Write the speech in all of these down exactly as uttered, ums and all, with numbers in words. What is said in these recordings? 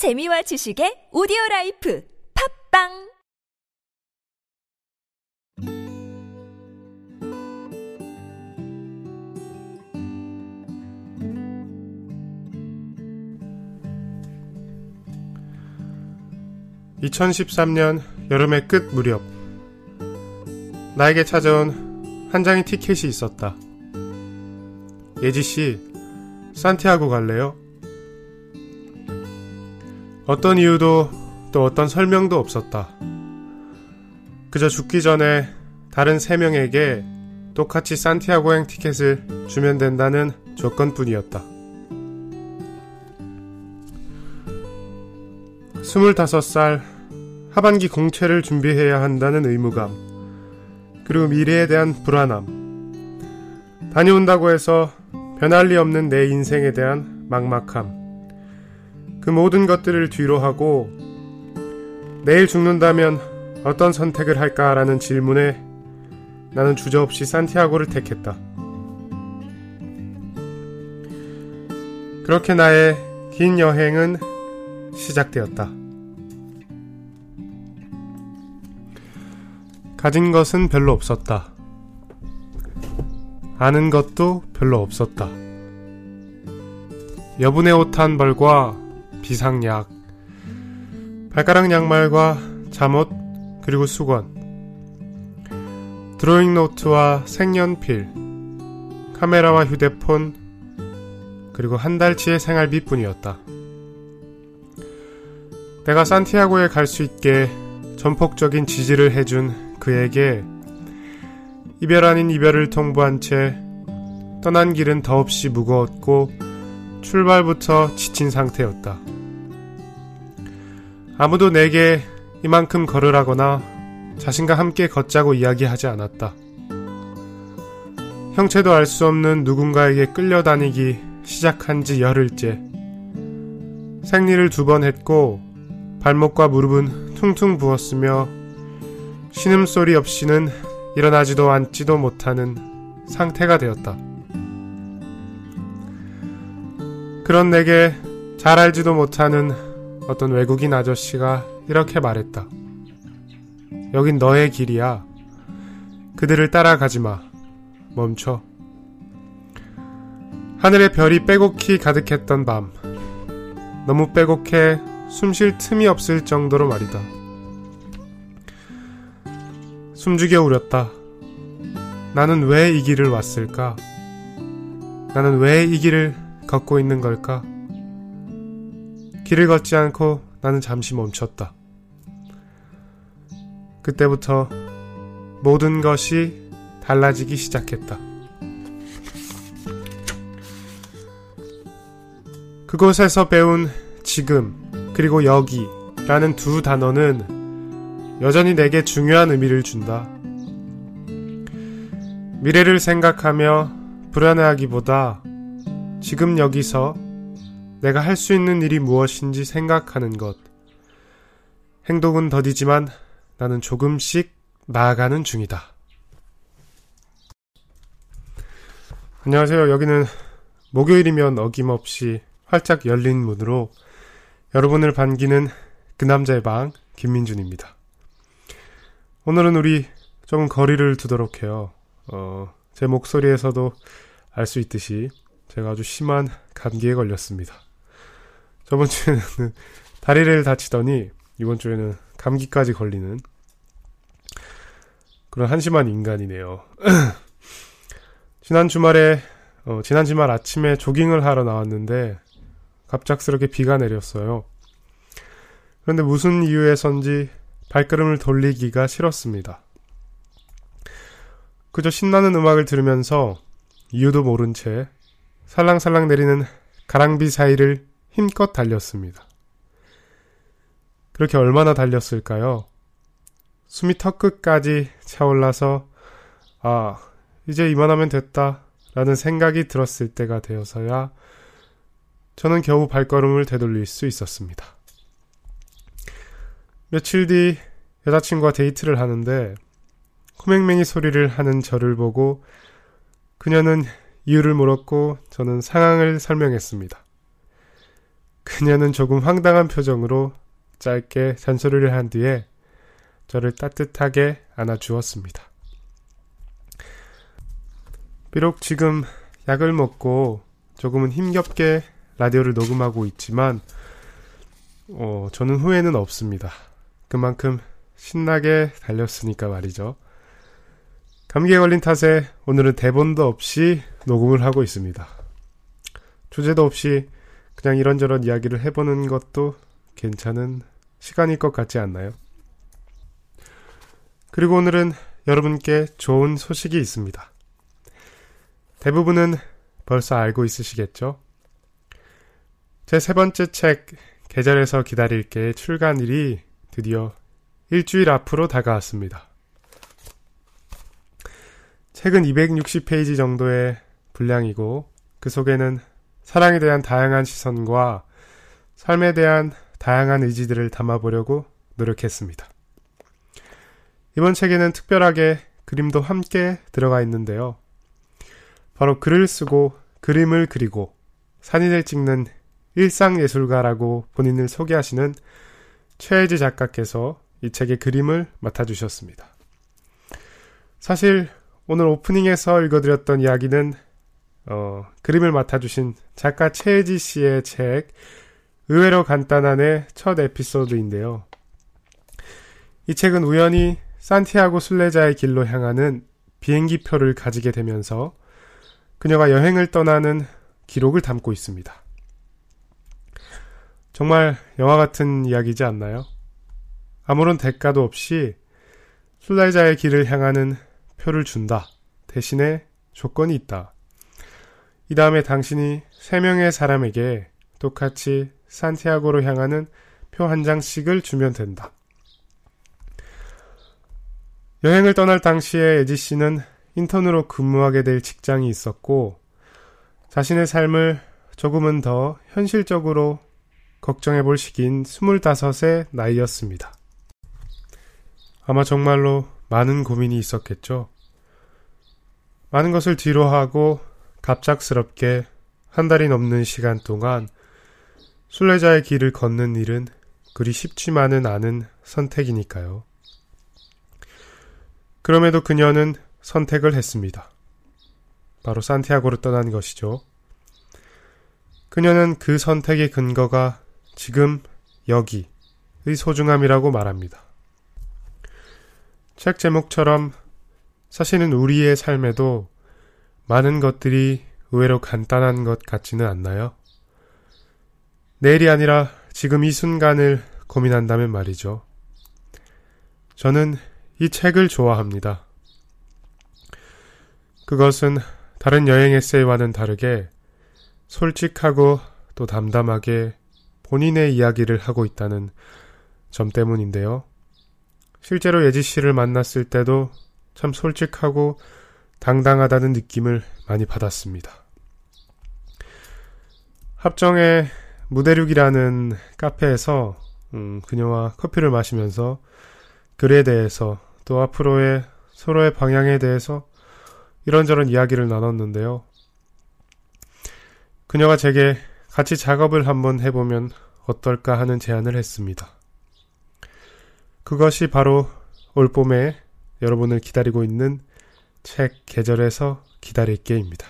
재미와 지식의 오디오라이프 팝빵! 이천십삼 년 여름의 끝 무렵, 나에게 찾아온 한 장의 티켓이 있었다. 예지씨, 산티아고 갈래요? 어떤 이유도 또 어떤 설명도 없었다. 그저 죽기 전에 다른 세 명에게 똑같이 산티아고행 티켓을 주면 된다는 조건뿐이었다. 스물다섯 살, 하반기 공채를 준비해야 한다는 의무감, 그리고 미래에 대한 불안함, 다녀온다고 해서 변할 리 없는 내 인생에 대한 막막함, 그 모든 것들을 뒤로 하고 내일 죽는다면 어떤 선택을 할까라는 질문에 나는 주저없이 산티아고를 택했다. 그렇게 나의 긴 여행은 시작되었다. 가진 것은 별로 없었다. 아는 것도 별로 없었다. 여분의 옷 한 벌과 비상약, 발가락 양말과 잠옷, 그리고 수건, 드로잉 노트와 색연필, 카메라와 휴대폰, 그리고 한 달치의 생활비뿐이었다. 내가 산티아고에 갈 수 있게 전폭적인 지지를 해준 그에게 이별 아닌 이별을 통보한 채 떠난 길은 더없이 무거웠고 출발부터 지친 상태였다. 아무도 내게 이만큼 걸으라거나 자신과 함께 걷자고 이야기하지 않았다. 형체도 알 수 없는 누군가에게 끌려다니기 시작한 지 열흘째. 생리를 두 번 했고 발목과 무릎은 퉁퉁 부었으며 신음소리 없이는 일어나지도 앉지도 못하는 상태가 되었다. 그런 내게 잘 알지도 못하는 어떤 외국인 아저씨가 이렇게 말했다. 여긴 너의 길이야. 그들을 따라가지 마. 멈춰. 하늘에 별이 빼곡히 가득했던 밤. 너무 빼곡해 숨 쉴 틈이 없을 정도로 말이다. 숨죽여 울었다. 나는 왜 이 길을 왔을까? 나는 왜 이 길을 걷고 있는 걸까? 길을 걷지 않고 나는 잠시 멈췄다. 그때부터 모든 것이 달라지기 시작했다. 그곳에서 배운 지금, 그리고 여기라는 두 단어는 여전히 내게 중요한 의미를 준다. 미래를 생각하며 불안해하기보다 지금 여기서 내가 할 수 있는 일이 무엇인지 생각하는 것. 행동은 더디지만 나는 조금씩 나아가는 중이다. 안녕하세요. 여기는 목요일이면 어김없이 활짝 열린 문으로 여러분을 반기는 그 남자의 방 김민준입니다. 오늘은 우리 좀 거리를 두도록 해요. 어, 제 목소리에서도 알 수 있듯이 제가 아주 심한 감기에 걸렸습니다. 저번 주에는 다리를 다치더니 이번 주에는 감기까지 걸리는 그런 한심한 인간이네요. 지난 주말에 어, 지난 주말 아침에 조깅을 하러 나왔는데 갑작스럽게 비가 내렸어요. 그런데 무슨 이유에선지 발걸음을 돌리기가 싫었습니다. 그저 신나는 음악을 들으면서 이유도 모른 채 살랑살랑 내리는 가랑비 사이를 힘껏 달렸습니다. 그렇게 얼마나 달렸을까요? 숨이 턱끝까지 차올라서 아, 이제 이만하면 됐다 라는 생각이 들었을 때가 되어서야 저는 겨우 발걸음을 되돌릴 수 있었습니다. 며칠 뒤 여자친구와 데이트를 하는데 코맹맹이 소리를 하는 저를 보고 그녀는 이유를 물었고 저는 상황을 설명했습니다. 그녀는 조금 황당한 표정으로 짧게 잔소리를 한 뒤에 저를 따뜻하게 안아주었습니다. 비록 지금 약을 먹고 조금은 힘겹게 라디오를 녹음하고 있지만 어, 저는 후회는 없습니다. 그만큼 신나게 달렸으니까 말이죠. 감기에 걸린 탓에 오늘은 대본도 없이 녹음을 하고 있습니다. 주제도 없이 그냥 이런저런 이야기를 해보는 것도 괜찮은 시간일 것 같지 않나요? 그리고 오늘은 여러분께 좋은 소식이 있습니다. 대부분은 벌써 알고 있으시겠죠? 제 세 번째 책 계절에서 기다릴게의 출간일이 드디어 일주일 앞으로 다가왔습니다. 책은 이백육십 페이지 정도의 분량이고 그 속에는 사랑에 대한 다양한 시선과 삶에 대한 다양한 의지들을 담아보려고 노력했습니다. 이번 책에는 특별하게 그림도 함께 들어가 있는데요. 바로 글을 쓰고 그림을 그리고 사진을 찍는 일상예술가라고 본인을 소개하시는 최혜지 작가께서 이 책의 그림을 맡아주셨습니다. 사실 오늘 오프닝에서 읽어드렸던 이야기는 어, 그림을 맡아주신 작가 최혜지 씨의 책 의외로 간단한의 첫 에피소드인데요. 이 책은 우연히 산티아고 순례자의 길로 향하는 비행기표를 가지게 되면서 그녀가 여행을 떠나는 기록을 담고 있습니다. 정말 영화 같은 이야기지 않나요? 아무런 대가도 없이 순례자의 길을 향하는 표를 준다. 대신에 조건이 있다. 이 다음에 당신이 세 명의 사람에게 똑같이 산티아고로 향하는 표 한 장씩을 주면 된다. 여행을 떠날 당시에 에지 씨는 인턴으로 근무하게 될 직장이 있었고 자신의 삶을 조금은 더 현실적으로 걱정해볼 시기인 스물다섯의 나이였습니다. 아마 정말로 많은 고민이 있었겠죠. 많은 것을 뒤로하고 갑작스럽게 한 달이 넘는 시간 동안 순례자의 길을 걷는 일은 그리 쉽지만은 않은 선택이니까요. 그럼에도 그녀는 선택을 했습니다. 바로 산티아고로 떠난 것이죠. 그녀는 그 선택의 근거가 지금 여기의 소중함이라고 말합니다. 책 제목처럼 사실은 우리의 삶에도 많은 것들이 의외로 간단한 것 같지는 않나요? 내일이 아니라 지금 이 순간을 고민한다면 말이죠. 저는 이 책을 좋아합니다. 그것은 다른 여행 에세이와는 다르게 솔직하고 또 담담하게 본인의 이야기를 하고 있다는 점 때문인데요. 실제로 예지 씨를 만났을 때도 참 솔직하고 당당하다는 느낌을 많이 받았습니다. 합정의 무대륙이라는 카페에서 음, 그녀와 커피를 마시면서 글에 대해서 또 앞으로의 서로의 방향에 대해서 이런저런 이야기를 나눴는데요. 그녀가 제게 같이 작업을 한번 해보면 어떨까 하는 제안을 했습니다. 그것이 바로 올봄에 여러분을 기다리고 있는 책 계절에서 기다릴게입니다.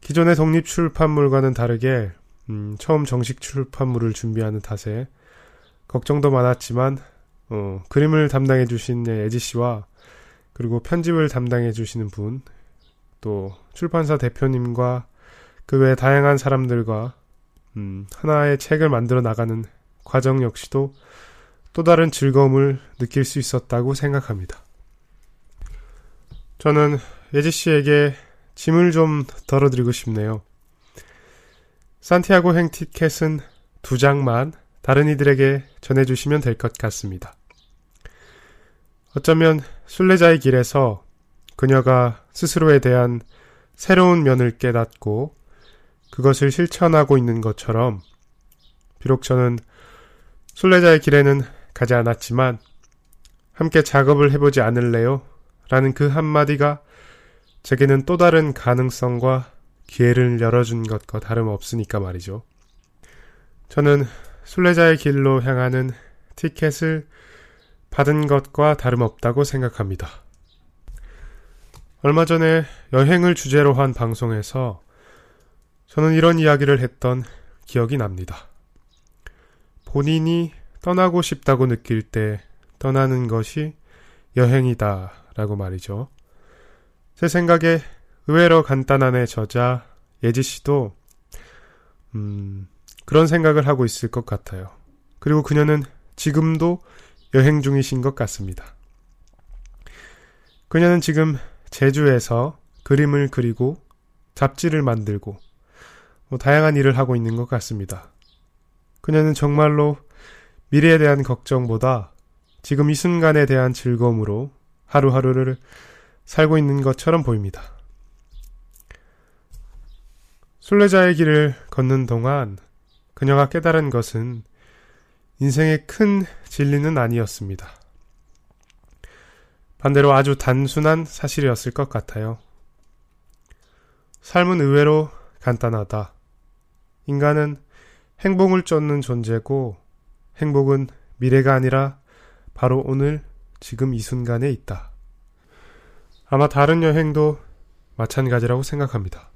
기존의 독립 출판물과는 다르게 음, 처음 정식 출판물을 준비하는 탓에 걱정도 많았지만 어, 그림을 담당해주신 에지씨와 그리고 편집을 담당해주시는 분, 또 출판사 대표님과 그 외 다양한 사람들과 음, 하나의 책을 만들어 나가는 과정 역시도 또 다른 즐거움을 느낄 수 있었다고 생각합니다. 저는 예지 씨에게 짐을 좀 덜어드리고 싶네요. 산티아고 행 티켓은 두 장만 다른 이들에게 전해주시면 될 것 같습니다. 어쩌면 순례자의 길에서 그녀가 스스로에 대한 새로운 면을 깨닫고 그것을 실천하고 있는 것처럼 비록 저는 순례자의 길에는 가지 않았지만 함께 작업을 해보지 않을래요? 라는 그 한마디가 제게는 또 다른 가능성과 기회를 열어준 것과 다름없으니까 말이죠. 저는 순례자의 길로 향하는 티켓을 받은 것과 다름없다고 생각합니다. 얼마 전에 여행을 주제로 한 방송에서 저는 이런 이야기를 했던 기억이 납니다. 본인이 떠나고 싶다고 느낄 때 떠나는 것이 여행이다 라고 말이죠. 제 생각에 의외로 간단한의 저자 예지씨도 음, 그런 생각을 하고 있을 것 같아요. 그리고 그녀는 지금도 여행 중이신 것 같습니다. 그녀는 지금 제주에서 그림을 그리고 잡지를 만들고 뭐 다양한 일을 하고 있는 것 같습니다. 그녀는 정말로 미래에 대한 걱정보다 지금 이 순간에 대한 즐거움으로 하루하루를 살고 있는 것처럼 보입니다. 순례자의 길을 걷는 동안 그녀가 깨달은 것은 인생의 큰 진리는 아니었습니다. 반대로 아주 단순한 사실이었을 것 같아요. 삶은 의외로 간단하다. 인간은 행복을 쫓는 존재고 행복은 미래가 아니라 바로 오늘 지금 이 순간에 있다. 아마 다른 여행도 마찬가지라고 생각합니다.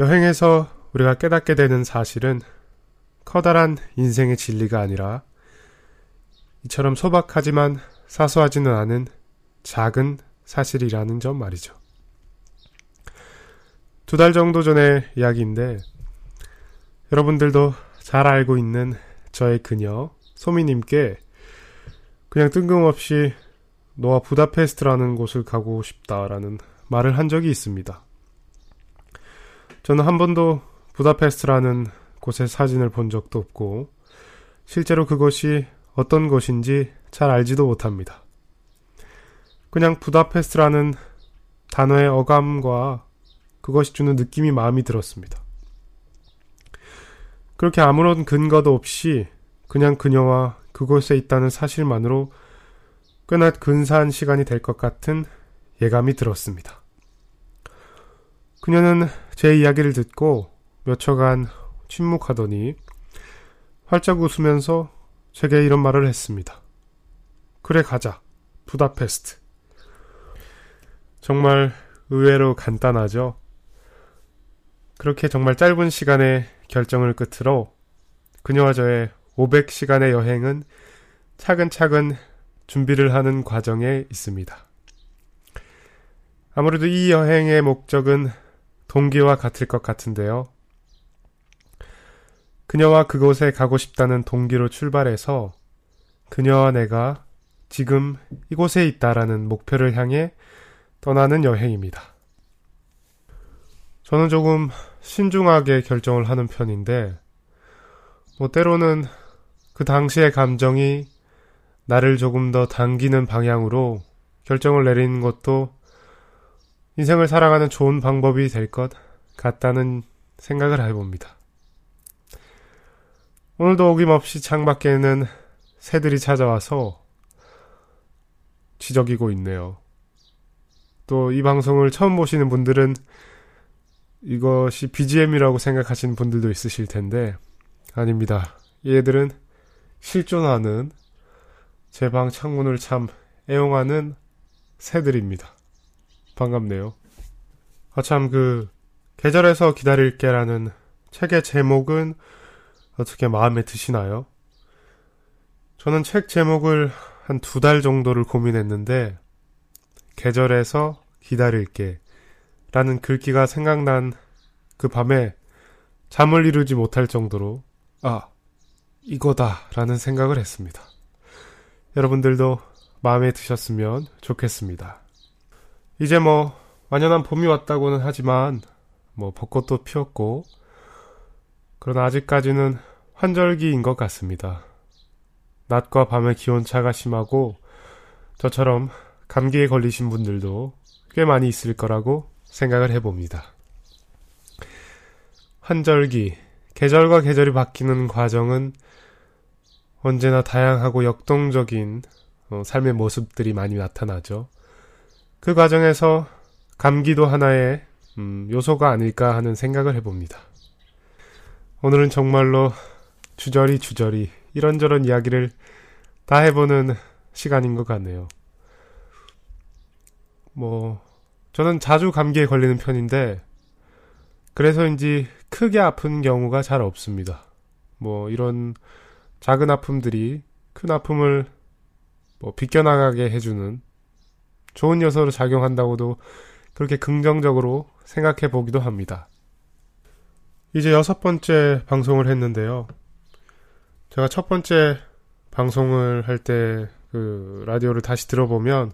여행에서 우리가 깨닫게 되는 사실은 커다란 인생의 진리가 아니라 이처럼 소박하지만 사소하지는 않은 작은 사실이라는 점 말이죠. 두 달 정도 전의 이야기인데 여러분들도 잘 알고 있는 저의 그녀 소미님께 그냥 뜬금없이 너와 부다페스트라는 곳을 가고 싶다라는 말을 한 적이 있습니다. 저는 한 번도 부다페스트라는 곳의 사진을 본 적도 없고 실제로 그것이 어떤 곳인지 잘 알지도 못합니다. 그냥 부다페스트라는 단어의 어감과 그것이 주는 느낌이 마음이 들었습니다. 그렇게 아무런 근거도 없이 그냥 그녀와 그곳에 있다는 사실만으로 꽤나 근사한 시간이 될 것 같은 예감이 들었습니다. 그녀는 제 이야기를 듣고 몇 초간 침묵하더니 활짝 웃으면서 제게 이런 말을 했습니다. 그래 가자. 부다페스트. 정말 의외로 간단하죠? 그렇게 정말 짧은 시간에 결정을 끝으로 그녀와 저의 오백 시간의 여행은 차근차근 준비를 하는 과정에 있습니다. 아무래도 이 여행의 목적은 동기와 같을 것 같은데요. 그녀와 그곳에 가고 싶다는 동기로 출발해서 그녀와 내가 지금 이곳에 있다라는 목표를 향해 떠나는 여행입니다. 저는 조금 신중하게 결정을 하는 편인데 뭐 때로는 그 당시의 감정이 나를 조금 더 당기는 방향으로 결정을 내리는 것도 인생을 살아가는 좋은 방법이 될 것 같다는 생각을 해봅니다. 오늘도 어김없이 창밖에는 새들이 찾아와서 지저귀고 있네요. 또 이 방송을 처음 보시는 분들은 이것이 비지엠이라고 생각하시는 분들도 있으실 텐데 아닙니다. 얘들은 실존하는 제 방 창문을 참 애용하는 새들입니다. 반갑네요. 아 참 그 계절에서 기다릴게라는 책의 제목은 어떻게 마음에 드시나요? 저는 책 제목을 한 두 달 정도를 고민했는데 계절에서 기다릴게 라는 글귀가 생각난 그 밤에 잠을 이루지 못할 정도로 아 이거다 라는 생각을 했습니다. 여러분들도 마음에 드셨으면 좋겠습니다. 이제 뭐 완연한 봄이 왔다고는 하지만 뭐 벚꽃도 피었고 그러나 아직까지는 환절기인 것 같습니다. 낮과 밤의 기온차가 심하고 저처럼 감기에 걸리신 분들도 꽤 많이 있을 거라고 생각을 해봅니다. 환절기, 계절과 계절이 바뀌는 과정은 언제나 다양하고 역동적인 삶의 모습들이 많이 나타나죠. 그 과정에서 감기도 하나의 음, 요소가 아닐까 하는 생각을 해봅니다. 오늘은 정말로 주저리 주저리 이런저런 이야기를 다 해보는 시간인 것 같네요. 뭐 저는 자주 감기에 걸리는 편인데 그래서인지 크게 아픈 경우가 잘 없습니다. 뭐 이런 작은 아픔들이 큰 아픔을 뭐 비껴나가게 해주는 좋은 요소로 작용한다고도 그렇게 긍정적으로 생각해 보기도 합니다. 이제 여섯 번째 방송을 했는데요. 제가 첫 번째 방송을 할 때 그 라디오를 다시 들어보면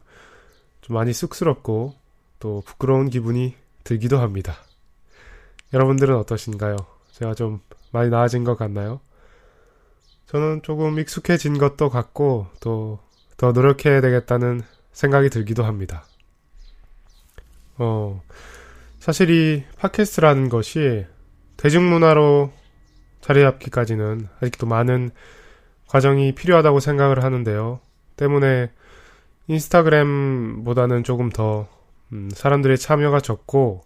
좀 많이 쑥스럽고 또 부끄러운 기분이 들기도 합니다. 여러분들은 어떠신가요? 제가 좀 많이 나아진 것 같나요? 저는 조금 익숙해진 것도 같고 또 더 노력해야 되겠다는 생각이 들기도 합니다. 어, 사실 이 팟캐스트라는 것이 대중문화로 자리 잡기까지는 아직도 많은 과정이 필요하다고 생각을 하는데요. 때문에 인스타그램보다는 조금 더 사람들의 참여가 적고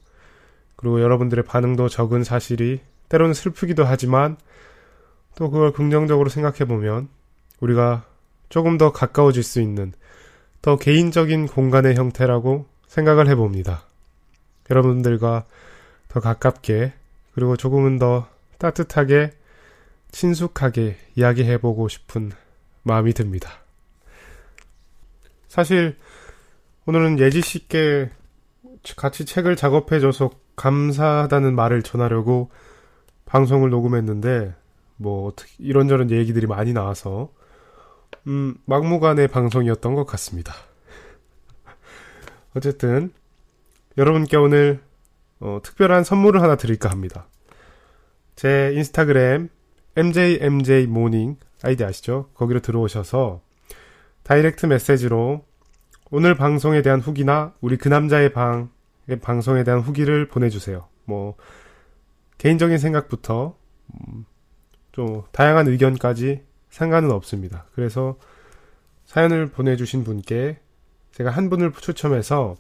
그리고 여러분들의 반응도 적은 사실이 때로는 슬프기도 하지만 또 그걸 긍정적으로 생각해보면 우리가 조금 더 가까워질 수 있는 더 개인적인 공간의 형태라고 생각을 해봅니다. 여러분들과 더 가깝게 그리고 조금은 더 따뜻하게 친숙하게 이야기해보고 싶은 마음이 듭니다. 사실 오늘은 예지씨께 같이 책을 작업해줘서 감사하다는 말을 전하려고 방송을 녹음했는데 뭐 이런저런 얘기들이 많이 나와서 음, 막무가내 방송이었던 것 같습니다. 어쨌든 여러분께 오늘 어, 특별한 선물을 하나 드릴까 합니다. 제 인스타그램 mjmjmorning 아이디 아시죠? 거기로 들어오셔서 다이렉트 메시지로 오늘 방송에 대한 후기나 우리 그 남자의 방 방송에 대한 후기를 보내주세요. 뭐 개인적인 생각부터 음, 좀 다양한 의견까지 상관은 없습니다. 그래서 사연을 보내주신 분께 제가 한 분을 추첨해서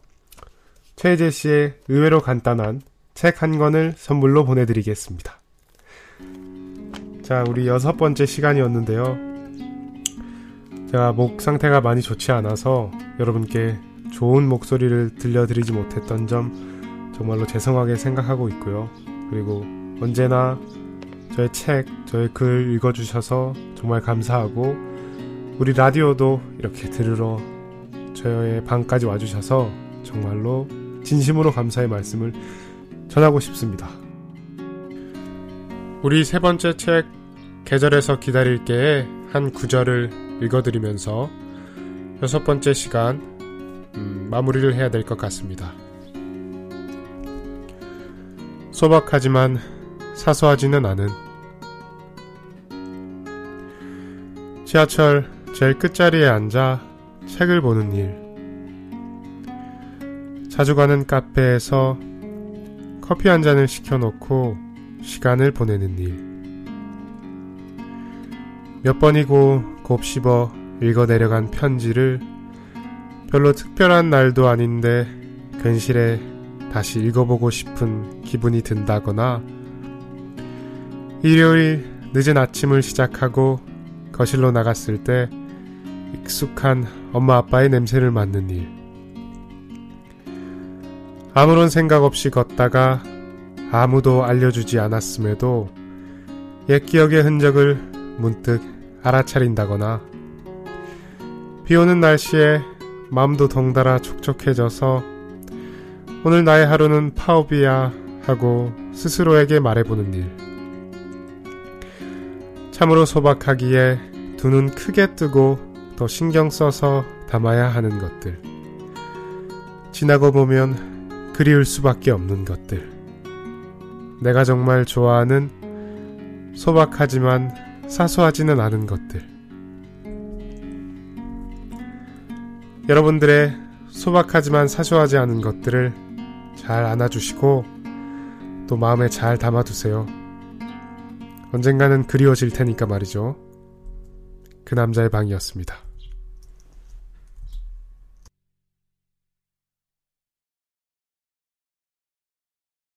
최혜지 씨의 의외로 간단한 책 한 권을 선물로 보내드리겠습니다. 자, 우리 여섯 번째 시간이었는데요. 제가 목 상태가 많이 좋지 않아서 여러분께 좋은 목소리를 들려드리지 못했던 점 정말로 죄송하게 생각하고 있고요. 그리고 언제나 저의 책, 저의 글 읽어주셔서 정말 감사하고 우리 라디오도 이렇게 들으러 저의 방까지 와주셔서 정말로 진심으로 감사의 말씀을 전하고 싶습니다. 우리 세 번째 책 계절에서 기다릴게의 한 구절을 읽어드리면서 여섯 번째 시간 음, 마무리를 해야 될 것 같습니다. 소박하지만 사소하지는 않은 지하철 제일 끝자리에 앉아 책을 보는 일. 자주 가는 카페에서 커피 한 잔을 시켜놓고 시간을 보내는 일. 몇 번이고 곱씹어 읽어내려간 편지를 별로 특별한 날도 아닌데 괜시레 다시 읽어보고 싶은 기분이 든다거나 일요일 늦은 아침을 시작하고 거실로 나갔을 때 익숙한 엄마 아빠의 냄새를 맡는 일. 아무런 생각 없이 걷다가 아무도 알려주지 않았음에도 옛 기억의 흔적을 문득 알아차린다거나 비오는 날씨에 마음도 덩달아 촉촉해져서 오늘 나의 하루는 파업이야 하고 스스로에게 말해보는 일. 참으로 소박하기에 두 눈 크게 뜨고 더 신경 써서 담아야 하는 것들. 지나고 보면 그리울 수밖에 없는 것들. 내가 정말 좋아하는 소박하지만 사소하지는 않은 것들. 여러분들의 소박하지만 사소하지 않은 것들을 잘 안아주시고 또 마음에 잘 담아두세요. 언젠가는 그리워질 테니까 말이죠. 그 남자의 방이었습니다.